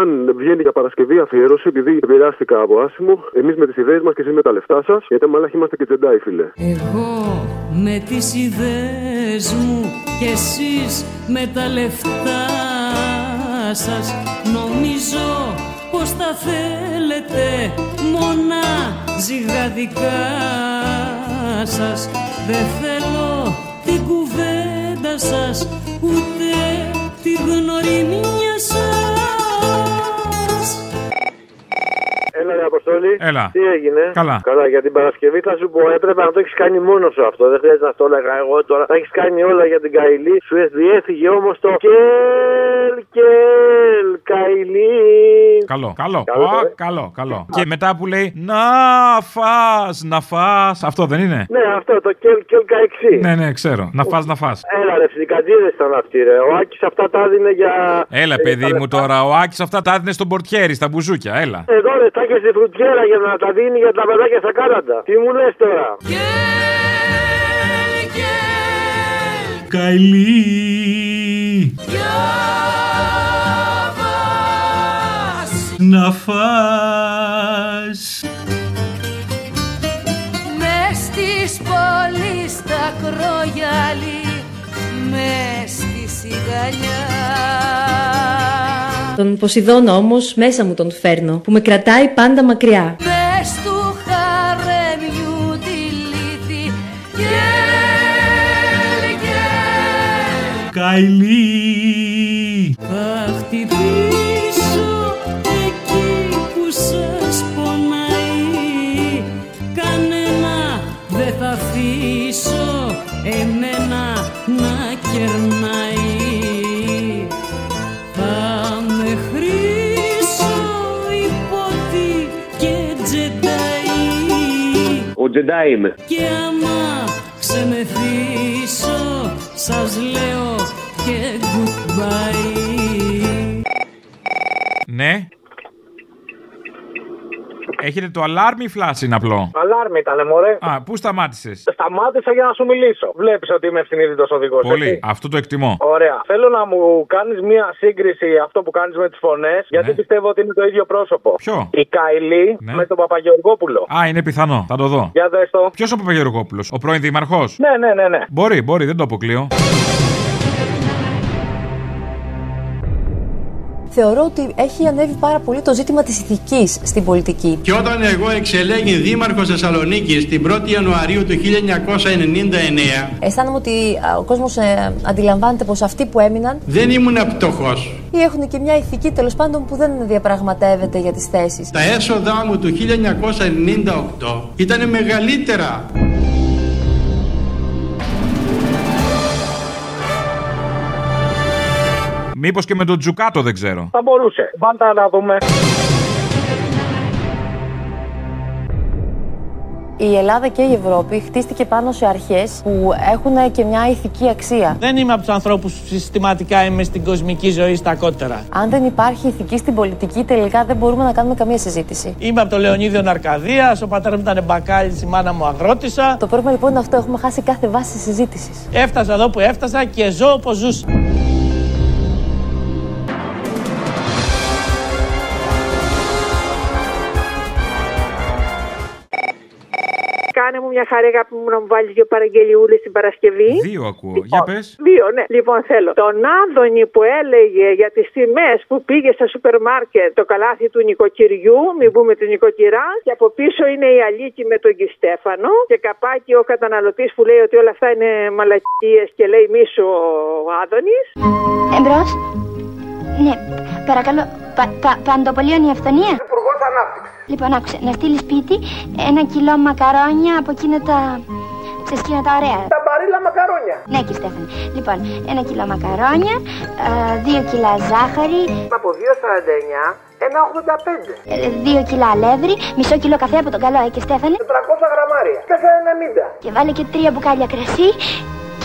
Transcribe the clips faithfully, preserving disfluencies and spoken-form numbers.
αν βγαίνει για Παρασκευή αφιέρωση, επειδή επηρεάστηκα από Άσιμο, εμείς με τις ιδέες μας και εσείς με τα λεφτά σας, γιατί μάλλον είμαστε και τζεντάι, φίλε. Εγώ με τις ιδέες μου και εσείς με τα λεφτά σας, νομίζω πως τα θέλετε μόνα ζυγαδικά σας. Δεν θέλω την κουβέντα σας, ούτε τη γνωριμία σας. Έλα, ρε Αποστόλη. Έλα. Τι έγινε. Καλά. Καλά, για την Παρασκευή θα σου πω: έπρεπε να το έχεις κάνει μόνος σου αυτό. Δεν χρειάζεται να το έλεγα εγώ τώρα. Θα έχεις κάνει όλα για την Καϊλή. Σου διέφυγε όμως το Κελ, Κελ, Καϊλή. Καλό, καλό. Καλό, Ά, καλό, καλό. Και μετά που λέει να φας, να φας. Αυτό δεν είναι. Ναι, αυτό το Κελ, Κελ, Καϊξή. Ναι, ναι, ξέρω. Να φας, να φας. Έλα, ρε, ψιλικατζίδες ήταν αυτοί, ρε. Ο Άκης αυτά τα έδινε για. Έλα, παιδί μου τώρα. Ο Άκης αυτά τα έδινε στον πορτιέρι, στα μπουζούκια. Έλα. Εδώ, ρε, τα και στη φρουτιέρα για να τα δίνει για τα παιδάκια στα κάλαντα. Τι μου λες τώρα. Καϊλή. Να φας. Μες στις πόλεις τα κρογιάλι, μες στη σιγαλιά. Τον Ποσειδώνα όμως μέσα μου τον φέρνω, που με κρατάει πάντα μακριά. Μες του χαρεμιού τη λύθη, γελ, γελ, Καϊλή. Θα χτυπήσω εκεί που σας πονάει, κανένα δεν θα αφήσω εμένα να κερνάει. Ο Τζεντάι είμαι. Και άμα ξεμεθύσω, σας λέω και goodbye. Ναι. Έχετε το αλάρμ ή φλάσιν απλό? Αλάρμ ήτανε, μωρέ. Α, πού σταμάτησες? Σταμάτησα για να σου μιλήσω. Βλέπεις ότι είμαι ευσυνείδητος οδηγός. Πολύ. Έτσι. Αυτό το εκτιμώ. Ωραία. Θέλω να μου κάνεις μία σύγκριση αυτό που κάνεις με τις φωνές, γιατί ναι, πιστεύω ότι είναι το ίδιο πρόσωπο. Ποιο? Η Καϊλή, ναι, με τον Παπαγεωργόπουλο. Α, είναι πιθανό. Θα το δω. Για δες το. Ποιος ο Παπαγεωργόπουλος? Ο πρώην δήμαρχος? Ναι, ναι, ναι, ναι. Μπορεί, μπορεί, δεν το αποκλείω. Θεωρώ ότι έχει ανέβει πάρα πολύ το ζήτημα της ηθικής στην πολιτική. Και όταν εγώ εξελέγει δήμαρχος Θεσσαλονίκης την πρώτη Ιανουαρίου του χίλια εννιακόσια ενενήντα εννέα... αισθάνομαι ότι ο κόσμος ε, αντιλαμβάνεται πως αυτοί που έμειναν δεν ήμουν πτωχός. Ή έχουν και μια ηθική τέλος πάντων που δεν διαπραγματεύεται για τις θέσεις. Τα έσοδά μου του χίλια εννιακόσια ενενήντα οκτώ ήταν μεγαλύτερα. Μήπως και με τον Τζουκάτο, δεν ξέρω. Θα μπορούσε. Πάντα να δούμε. Η Ελλάδα και η Ευρώπη χτίστηκε πάνω σε αρχές που έχουν και μια ηθική αξία. Δεν είμαι από τους ανθρώπους που συστηματικά είμαι στην κοσμική ζωή στα κότερα. Αν δεν υπάρχει ηθική στην πολιτική, τελικά δεν μπορούμε να κάνουμε καμία συζήτηση. Είμαι από το Λεωνίδιο Ναρκαδία, ο πατέρα μου ήταν μπακάλι, η μάνα μου αγρότησα. Το πρόβλημα λοιπόν είναι αυτό, έχουμε χάσει κάθε βάση συζήτησης. Έφτασα εδώ που έφτασα και ζω όπως ζούσα. Κάνε μου μια χαρά, αγάπη μου, να μου βάλεις δύο παραγγελιούλες την Παρασκευή. Δύο ακούω. Λοιπόν, για πες. Δύο, ναι. Λοιπόν, θέλω τον Άδωνη που έλεγε για τις τιμές που πήγε στα σούπερ μάρκετ, το καλάθι του νοικοκυριού, μην πούμε τη νοικοκυρά. Και από πίσω είναι η Αλίκη με τον Κιστέφανο. Και καπάκι ο καταναλωτής που λέει ότι όλα αυτά είναι μαλακίες και λέει μίσο ο Άδωνης. Εμπρός. Ναι, παρακαλώ. Πα, πα, Παντοπολίων η αυθονία. Υπουργός Ανάπτυξης. Λοιπόν, άκουσε, να στείλει σπίτι ένα κιλό μακαρόνια από εκείνα τα. Σε σκήνα τα ωραία. Τα μπαρίλα μακαρόνια. Ναι, κύριε Στέφανη. Λοιπόν, ένα κιλό μακαρόνια, δύο κιλά ζάχαρη. Από δύο κόμμα σαράντα εννέα. ένα κόμμα ογδόντα πέντε. Δύο κιλά αλεύρι, μισό κιλό καφέ από τον καλό, ε, κύριε Στέφανη. τετρακόσια γραμμάρια. τέσσερα κόμμα ενενήντα. Και βάλε και τρία μπουκάλια κρασί.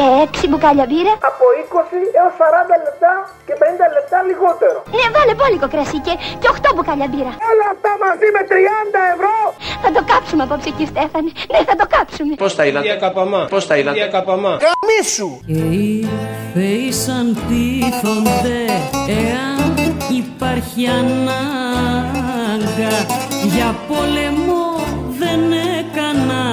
Και έξι μπουκάλια μπύρα. Από είκοσι έως σαράντα λεπτά και πενήντα λεπτά λιγότερο. Ναι, βάλε πόλικο κρασί και, και οκτώ μπουκάλια μπύρα. Όλα αυτά μαζί με τριάντα ευρώ. Θα το κάψουμε απόψε, κύριε Στέφανη. Ναι, θα το κάψουμε. Πώς τα είδατε, Καπαμά. Πώς τα είδατε, Καπαμά. Καμίσου. Και ήρθε ήσαν τίθονται εάν υπάρχει ανάγκα. Για πολεμό δεν έκανα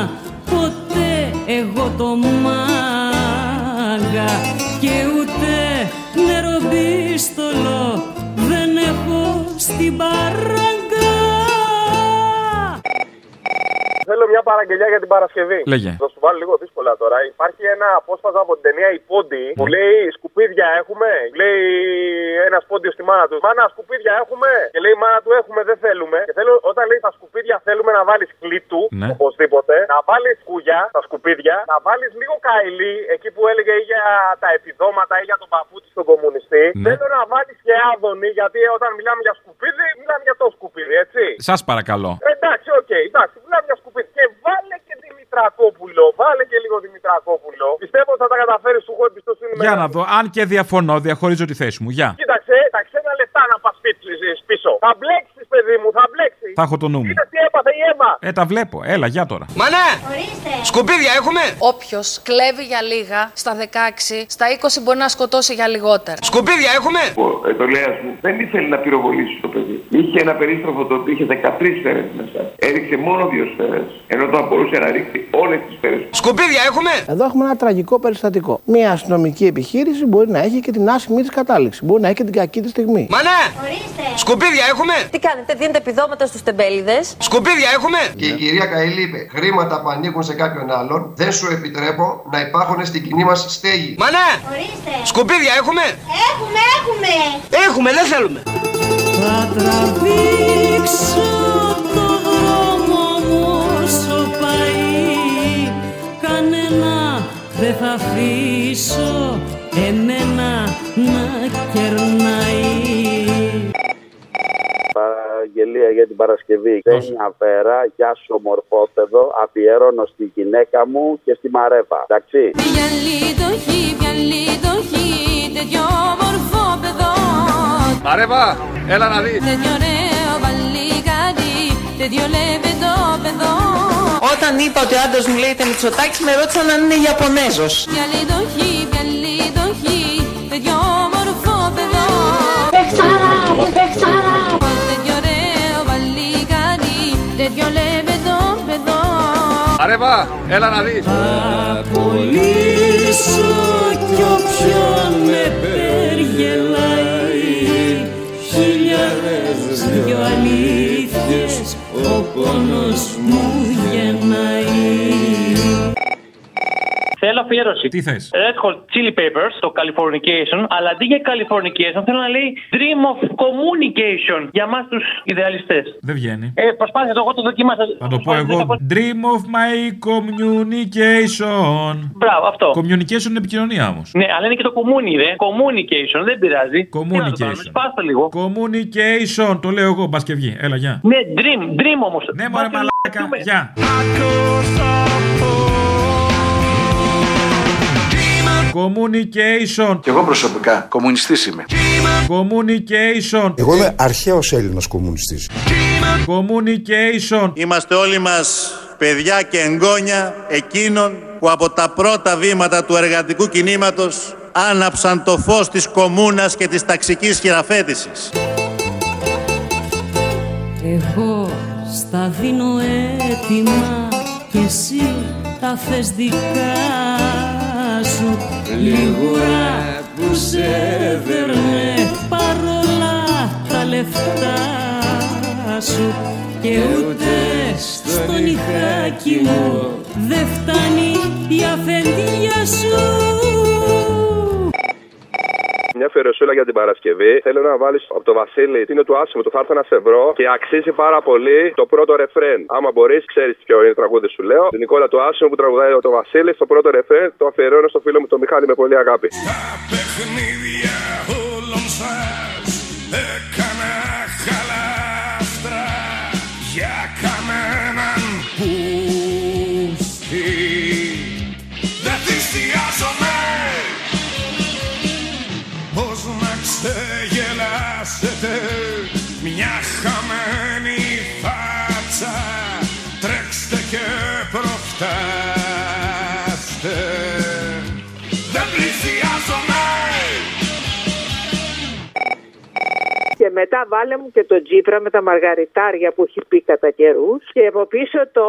ποτέ εγώ το μάγκα. Και ούτε νεροπίστολο δεν έχω στην παράγκα. Θέλω μια παραγγελιά για την Παρασκευή. Λέγε. Θα σου βάλω λίγο δύσκολα τώρα. Υπάρχει ένα απόσπασμα από την ταινία «Η Πόντια» που λέει «Σκουπίδια έχουμε». Λέει ένας Πόντιος στη μάνα του «Μάνα, σκουπίδια έχουμε». Και λέει «Μάνα του έχουμε, δεν θέλουμε». Και θέλω, όταν λέει «Τα σκουπίδια θέλουμε» να βάλεις κλίτου, ναι, οπωσδήποτε. Να βάλεις κουλιά, τα σκουπίδια. Να βάλεις λίγο Καϊλή, εκεί που έλεγε ή για τα επιδόματα ή για τον παππού της στον κομμουνιστή. Ναι. Θέλω να βάλεις και Άδωνη, γιατί όταν μιλάμε για σκουπίδι, μιλάμε για το σκουπίδι, έτσι. Σας παρακαλώ. Εντάξει, οκ, okay, εντάξει, μιλάμε για σκουπίδι. Και βάλε και Δημητρακόπουλο, βάλε και λίγο Δημητρακόπουλο. Πιστεύω ότι θα τα καταφέρει, σου έχω εμπιστοσύνη. Για να δω, αν και διαφωνώ, διαχωρίζω τη θέση μου. Γεια. Κοίταξε, τα ξένα λεφτά να πας πίσω. Θα μπλέξεις, παιδί μου, θα μπλέξεις. Θα έχω το νου μου. Κοίτα τι έπαθε η Έμα. Ε, τα βλέπω. Έλα, για τώρα. Μα ναι! Ορίστε. Σκουπίδια έχουμε! Όποιος κλέβει για λίγα, στα δεκαέξι, στα είκοσι μπορεί να σκοτώσει για λιγότερα. Σκουπίδια έχουμε! Ο ετολέας μου δεν ήθελε να πυροβολήσει το παιδί. Είχε ένα περίστροφο το οποίο είχε δεκατρείς σφαίρες μέσα. Έριξε μόνο δύο σφαίρες. Ενώ θα μπορούσε να ρίξει όλες τις σφαίρες. Σκουπίδια έχουμε! Εδώ έχουμε ένα τραγικό περιστατικό. Μια αστυνομική επιχείρηση μπορεί να έχει και την άσχημη της κατάληξη. Μπορεί να έχει και την κακή της στιγμή. Μα ναι! Ορίστε. Σκουπίδια έχουμε! Τι κάνετε, δίνετε επιδόματα στους τεμπέληδες. Σκουπίδια έχουμε! Και η κυρία Καϊλή είπε: χρήματα που ανήκουν σε κάποιον άλλον δεν σου επιτρέπω να υπάρχουν στην κοινή μας στέγη. Μα ναι! Ορίστε. Σκουπίδια έχουμε! Έχουμε, έχουμε! Έχουμε, δεν θέλουμε! Θα τραβήξω το δρόμο μου όσο πάει. Κανένα δεν θα αφήσω εμένα να κερνάει. Παραγγελία για την Παρασκευή. Ξένια πέρα, γεια σου ομορφόπεδο. Αφιέρωνο στη γυναίκα μου και στη Μαρέβα. Εντάξει. Μαρέβα, έλα να δεις. Όταν είπα ότι ο άντρας μου λέγεται Μητσοτάκης, με ρώτησαν αν είναι Ιαπωνέζος. Μαρέβα, έλα να δεις. Θα πουλήσω κι όποιον με περιγελάει. Χιλιάδες δυο αλήθειες ο πόνος μου γεννάει. Θέλω αφιέρωση. Τι θες? Red Hot Chili Peppers, το Californication, αλλά αντί για Californication θέλω να λέει Dream of Communication για μας τους ιδεαλιστές. Δεν βγαίνει. Ε, προσπάθησα το, εγώ το δοκίμασα. Θα το πω εγώ. Δεκαπο... Dream of my communication. Μπράβο, αυτό. Communication είναι επικοινωνία όμως. Ναι, αλλά είναι και το community, δε. Communication, δεν πειράζει. Communication. Σπάστο λίγο. Communication, το λέω εγώ, μπας και βγει. Έλα, γεια. Ναι, dream, dream όμως. Ναι, μωρέ, μαλάκα, γεια. Communication. Και εγώ προσωπικά κομμουνιστής είμαι. Communication. Εγώ είμαι αρχαίος Έλληνας κομμουνιστής. Communication. Είμαστε όλοι μας παιδιά και εγγόνια εκείνων που από τα πρώτα βήματα του εργατικού κινήματος άναψαν το φως της κομμούνας και της ταξικής χειραφέτησης. Εγώ στα δίνω έτοιμα και εσύ τα θες δικά. Λιγουρά που σε δερνε παρόλα τα λεφτά σου. Και ούτε στο νυχάκι μου δεν φτάνει η αφεντία σου. Μια φεροσούλα για την Παρασκευή. Θέλω να βάλεις από το Βασίλη. Είναι του Άσιμου, το θα έρθω να σε βρω. Και αξίζει πάρα πολύ το πρώτο ρεφρέν. Άμα μπορείς, ξέρεις ποιο είναι το τραγούδι σου λέω. Την Νικόλα του Άσιμου που τραγουδάει το Βασίλη. Στο πρώτο ρεφρέν το αφιερώνω στο φίλο μου τον Μιχάλη με πολύ αγάπη. Τα παιχνίδια όλων σας έκανα χαλάστρα για κανέναν πούστη. Δεν θυσιάζομαι. Hey! γελάσετε μια χαμένη φάτσα, τρέξτε και προφτάστε. Δεν πλησιάζομαι. Και μετά βάλε μου και τον Τσίπρα με τα μαργαριτάρια που έχει πει κατά καιρούς. Και από πίσω το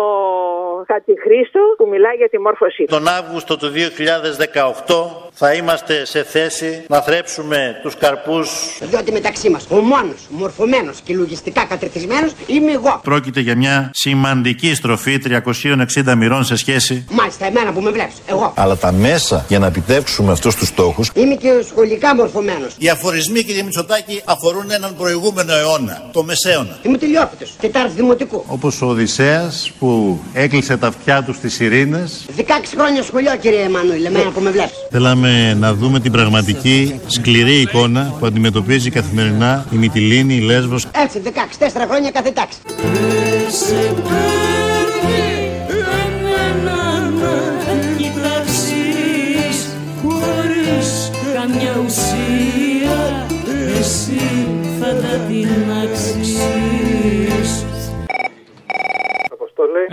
Χατζηχρήστο που μιλάει για τη μόρφωσή. Τον Αύγουστο του δύο χιλιάδες δεκαοκτώ θα είμαστε σε θέση να θρέψουμε τους καρπούς. Διότι μεταξύ μας ο μόνος μορφωμένος και λογιστικά κατρεθισμένος είμαι εγώ. Πρόκειται για μια σημαντική στροφή τριακοσίων εξήντα μοιρών σε σχέση. Μάλιστα εμένα που με βλέπεις, εγώ. Αλλά τα μέσα για να επιτεύξουμε αυτούς τους στόχους. Είμαι και σχολικά μορφωμένος. Οι αφορισμοί, κύριε Μητσοτάκη, αφορούν έναν προηγούμενο αιώνα, το μεσαίωνα. Είμαι τελειόφυτος, τετάρτη δημοτικού. Όπως ο Οδυσσέας που έκλεισε τα αυτιά του στις σειρήνες. δεκαέξι χρόνια σχολείο, κύριε Εμμανουήλ, εμένα που με βλέπεις. Θέλαμε να δούμε την πραγματική σκληρή εικόνα που αντιμετωπίζει καθημερινά η Μυτιλήνη, η Λέσβος. Έτσι, δεκαέξι, τέσσερα χρόνια κάθε τάξη.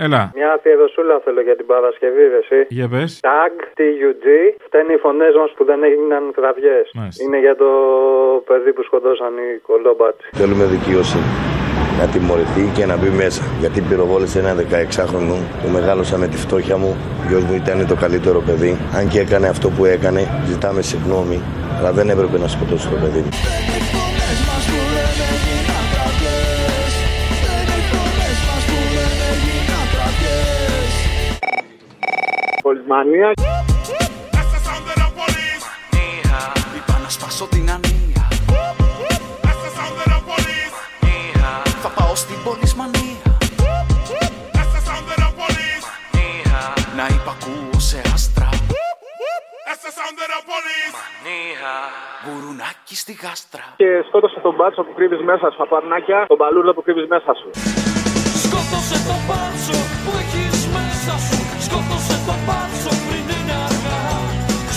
Έλα. Μια θηροσούλα θέλω για την Παρασκευή, εσύ. Για πες. Tag, τι γιου τζι, φταίνει οι φωνές μας που δεν έγιναν κραυγές. Είναι για το παιδί που σκοτώσαν οι κολόμπατσι. Θέλουμε δικαιοσύνη. Να τιμωρηθεί και να μπει μέσα. Γιατί πυροβόλησε ένα δεκαεξάχρονο που μεγάλωσα με τη φτώχεια μου. Ο γιος μου ήταν το καλύτερο παιδί. Αν και έκανε αυτό που έκανε, ζητάμε συγγνώμη. Αλλά δεν έπρεπε να σκοτώσει το παιδί. Πολυμανία. Είπα να σπάσω την ανία. Θα πάω στην πολυσμανία. Να υπακούω σε άστρα. Γουρουνάκι στη γάστρα. Και σκότωσε τον μπάτσο που κρύβεις μέσα σου. Απαρνάκια, τον μπαλούρδο που κρύβεις μέσα σου. Σκότωσε τον μπάτσο που έχεις μέσα σου. Σκότωσε τον μπάτσο πριν είναι αργά.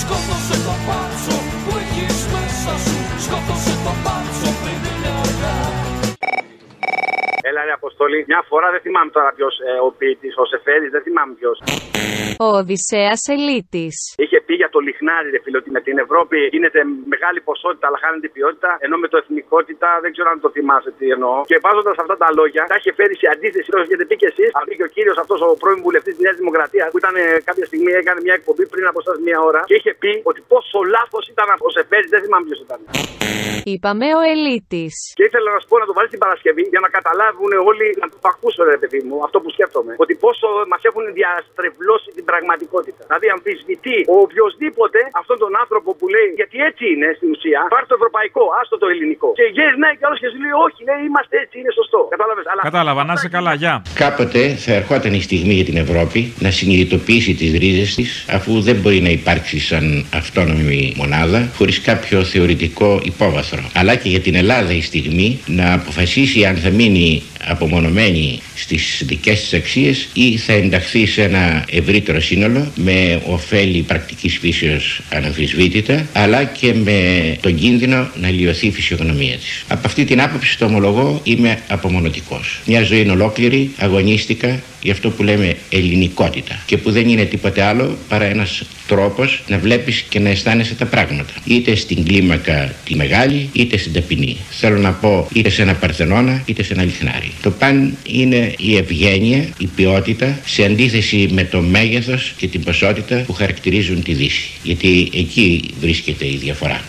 Σκότωσε τον μπάτσο που έχεις μέσα σου. Σκότωσε τον μπάτσο πριν είναι αργά. Έλα ρε Αποστολή, μια φορά δεν θυμάμαι τώρα ποιος ε, ο ποιητής, ο Σεφέρης, δεν θυμάμαι ποιος. Ο Οδυσσέας Ελύτης. Είχε πει για το λιχνάρι, ρε φίλε, ότι με την Ευρώπη γίνεται μεγάλη ποσότητα, αλλά χάνεται ποιότητα. Ενώ με το εθνικότητα δεν ξέρω αν το θυμάσαι τι εννοώ. Και βάζοντας αυτά τα λόγια, τα είχε φέρει σε αντίθεση. Όσοι γιατί πήγε εσείς, αλλά πήγε ο κύριος αυτός ο πρώην βουλευτής της Νέας Δημοκρατίας, που ήταν κάποια στιγμή, έκανε μια εκπομπή πριν από σας μία ώρα. Και είχε πει ότι πόσο λάθος ήταν ο Σεφέρης, δεν θυμάμαι ποιος ήταν. Είπαμε ο Ελύτης. Και ήθελα να σου πω να το βάλεις την Παρασκευή για να καταλάβουν όλοι, να το ακούσω, ρε παιδί μου, αυτό που σκέφτομαι. Ότι πόσο μας έχουν διαστρεβλώσει την πραγματικότητα. Δηλαδή, αμφισβητεί ο οποιοσδήποτε αυτόν τον άνθρωπο που λέει, γιατί έτσι είναι στην ουσία, πάρ' το ευρωπαϊκό, άστο το ελληνικό. Και γερνάει κι άλλο και σου λέει, όχι, λέει, είμαστε έτσι, είναι σωστό. Κατάλαβες. Αλλά... Κατάλαβα, να είσαι καλά, γεια. Κάποτε θα ερχόταν η στιγμή για την Ευρώπη να συνειδητοποιήσει τις ρίζες της, αφού δεν μπορεί να υπάρξει σαν αυτόνομη μονάδα, χωρίς κάποιο θεωρητικό υπόβαθρο. Αλλά και για την Ελλάδα η στιγμή να αποφασίσει αν θα μείνει απομονωμένη στις δικές της αξίες ή θα ενταχθεί σε ένα ευρύτερο σύνολο με ωφέλη πρακτικής φύσεως αναμφισβήτητα, αλλά και με τον κίνδυνο να λιωθεί η φυσιογνωμία της. Από αυτή την άποψη το ομολογώ, είμαι απομονωτικός. Μια ζωή είναι ολόκληρη, αγωνίστηκα για αυτό που λέμε ελληνικότητα και που δεν είναι τίποτε άλλο παρά ένας τρόπος να βλέπεις και να αισθάνεσαι τα πράγματα. Είτε στην κλίμακα τη μεγάλη, είτε στην ταπεινή. Θέλω να πω είτε σε ένα παρθενώνα, είτε σε ένα λιχνάρι. Το παν είναι η ευγένεια, η ποιότητα, σε αντίθεση με το μέγεθος και την ποσότητα που χαρακτηρίζουν τη Δύση. Γιατί εκεί βρίσκεται η διαφορά.